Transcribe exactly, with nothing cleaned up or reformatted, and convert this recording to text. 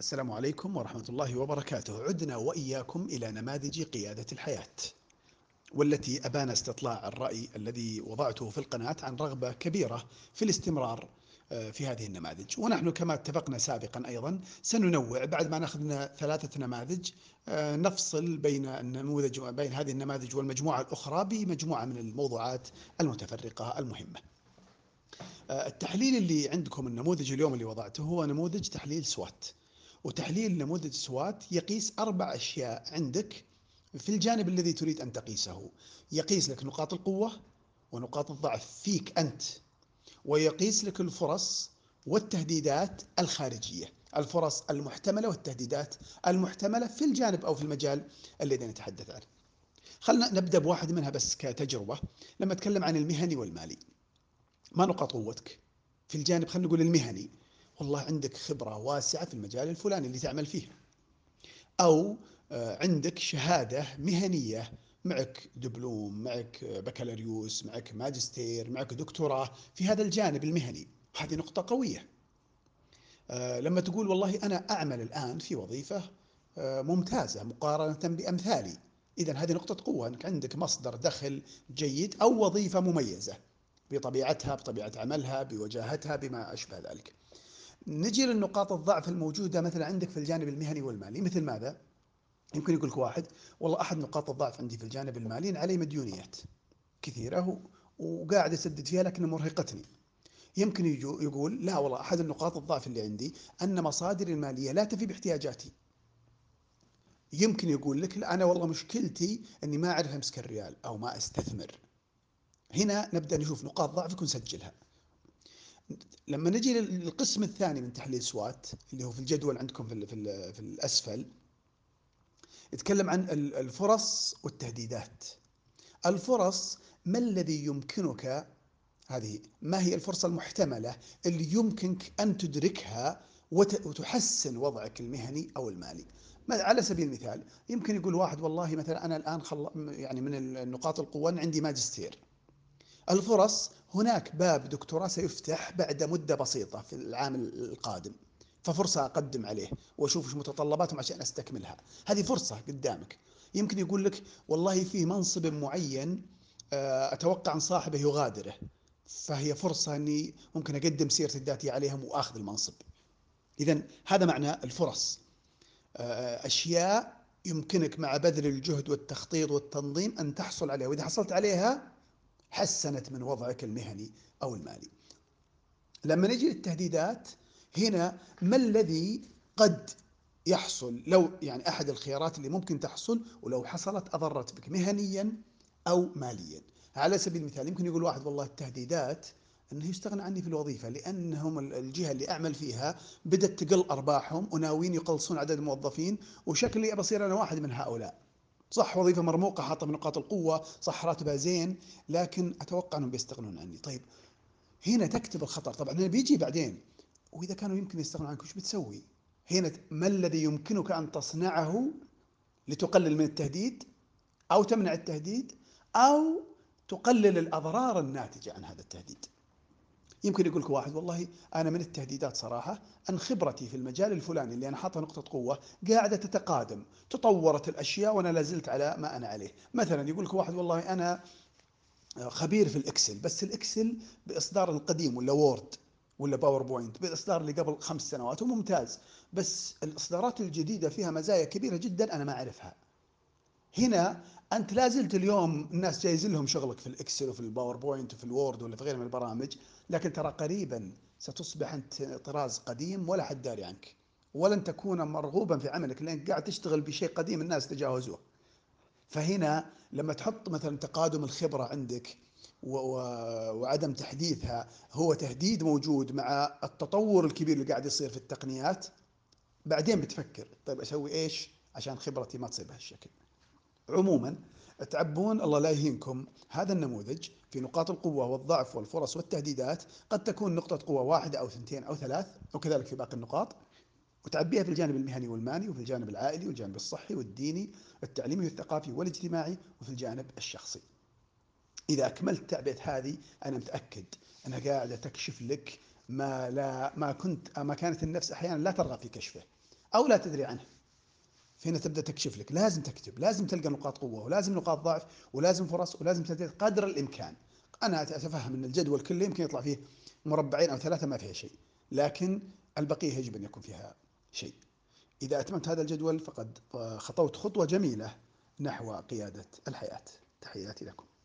السلام عليكم ورحمة الله وبركاته. عدنا وإياكم إلى نماذج قيادة الحياة، والتي أبان استطلاع الرأي الذي وضعته في القناة عن رغبة كبيرة في الاستمرار في هذه النماذج. ونحن كما اتفقنا سابقا أيضا سننوع، بعد ما نأخذنا ثلاثة نماذج نفصل بين النموذج بين هذه النماذج والمجموعة الأخرى بمجموعة من الموضوعات المتفرقة المهمة. التحليل اللي عندكم النموذج اليوم اللي وضعته هو نموذج تحليل سوات، وتحليل نموذج سوات يقيس أربع أشياء عندك في الجانب الذي تريد أن تقيسه. يقيس لك نقاط القوة ونقاط الضعف فيك أنت، ويقيس لك الفرص والتهديدات الخارجية، الفرص المحتملة والتهديدات المحتملة في الجانب أو في المجال الذي نتحدث عنه. خلنا نبدأ بواحد منها بس كتجربة. لما أتكلم عن المهني والمالي، ما نقاط قوتك في الجانب خلينا نقول المهني؟ والله عندك خبرة واسعة في المجال الفلاني اللي تعمل فيه، أو عندك شهادة مهنية، معك دبلوم، معك بكالوريوس، معك ماجستير، معك دكتوراه في هذا الجانب المهني، هذه نقطة قوية. لما تقول والله أنا أعمل الآن في وظيفة ممتازة مقارنة بأمثالي، إذن هذه نقطة قوة، أنك عندك مصدر دخل جيد أو وظيفة مميزة بطبيعتها، بطبيعة عملها، بوجاهتها، بما أشبه ذلك. نجي للنقاط الضعف الموجودة مثلا عندك في الجانب المهني والمالي. مثل ماذا؟ يمكن يقول لك واحد والله أحد نقاط الضعف عندي في الجانب المالي علي مديونيات كثيرة وقاعد أسدد فيها لكن مرهقتني. يمكن يقول لا والله أحد النقاط الضعف اللي عندي أن مصادري المالية لا تفي باحتياجاتي. يمكن يقول لك لا أنا والله مشكلتي أني ما أعرف أمسك الريال أو ما أستثمر. هنا نبدأ نشوف نقاط ضعفك ونسجلها. لما نجي للقسم الثاني من تحليل سوات اللي هو في الجدول عندكم في, في, في الأسفل، يتكلم عن الفرص والتهديدات. الفرص، ما الذي يمكنك، هذه ما هي الفرصة المحتملة اللي يمكنك أن تدركها وتحسن وضعك المهني أو المالي. على سبيل المثال يمكن يقول واحد والله مثلا أنا الآن خل... يعني من النقاط القوة عندي ماجستير. الفرص، هناك باب دكتوراه سيفتح بعد مدة بسيطة في العام القادم، ففرصة أقدم عليه وأشوف إيش متطلباتهم عشان أستكملها، هذه فرصة قدامك. يمكن يقول لك والله في منصب معين أتوقع أن صاحبه يغادره، فهي فرصة أني ممكن أقدم سيرتي الذاتية عليهم وأخذ المنصب. إذن هذا معنى الفرص، أشياء يمكنك مع بذل الجهد والتخطيط والتنظيم أن تحصل عليها، وإذا حصلت عليها حسنت من وضعك المهني أو المالي. لما نجي للتهديدات، هنا ما الذي قد يحصل، لو يعني أحد الخيارات اللي ممكن تحصل ولو حصلت أضرت بك مهنيا أو ماليا. على سبيل المثال يمكن يقول واحد والله التهديدات أنه يستغنى عني في الوظيفة لأنهم الجهة اللي أعمل فيها بدأت تقل أرباحهم وناويين يقلصون عدد الموظفين وشكلي بصير أنا واحد من هؤلاء. صح وظيفة مرموقة حاطة من نقاط القوة، صح راتبها زين، لكن أتوقع أنهم بيستغنون عني. طيب هنا تكتب الخطر، طبعا هنا بيجي بعدين، وإذا كانوا يمكن يستغنوا عنك وش بتسوي؟ هنا ما الذي يمكنك أن تصنعه لتقلل من التهديد أو تمنع التهديد أو تقلل الأضرار الناتجة عن هذا التهديد. يمكن يقول لك واحد والله أنا من التهديدات صراحة أن خبرتي في المجال الفلاني اللي أنا حاطها نقطة قوة قاعدة تتقادم، تطورت الأشياء وأنا لازلت على ما أنا عليه. مثلا يقول لك واحد والله أنا خبير في الإكسل، بس الإكسل بإصدار القديم ولا وورد ولا باوربوينت، بالإصدار اللي قبل خمس سنوات وممتاز، بس الإصدارات الجديدة فيها مزايا كبيرة جدا أنا ما أعرفها. هنا أنت لازلت، اليوم الناس جايز لهم شغلك في الإكسل وفي الباوربوينت وفي الوورد ولا في غير من البرامج، لكن ترى قريبا ستصبح أنت طراز قديم ولا حد داري عنك، ولن تكون مرغوبا في عملك لأنك قاعد تشتغل بشيء قديم الناس تجاوزوه. فهنا لما تحط مثلا تقادم الخبرة عندك وعدم تحديثها هو تهديد موجود مع التطور الكبير اللي قاعد يصير في التقنيات، بعدين بتفكر طيب أسوي إيش عشان خبرتي ما تصير بهالشكل. عموما تعبون الله لا يهينكم، هذا النموذج في نقاط القوة والضعف والفرص والتهديدات قد تكون نقطة قوة واحدة أو ثنتين أو ثلاث، وكذلك في باقي النقاط، وتعبيها في الجانب المهني والمالي، وفي الجانب العائلي، والجانب الصحي والديني والتعليمي والثقافي والاجتماعي، وفي الجانب الشخصي. إذا أكملت تعبئة هذه أنا متأكد أنها قاعدة تكشف لك ما لا ما كنت ما كانت النفس أحيانا لا ترغب في كشفه، أو لا تدري عنه. فهنا تبدأ تكشف لك، لازم تكتب، لازم تلقى نقاط قوة ولازم نقاط ضعف ولازم فرص ولازم تزيد قدر الإمكان. أنا أتفهم أن الجدول كله يمكن يطلع فيه مربعين أو ثلاثة ما فيها شيء، لكن البقية يجب أن يكون فيها شيء. إذا أتممت هذا الجدول فقد خطوت خطوة جميلة نحو قيادة الحياة. تحياتي لكم.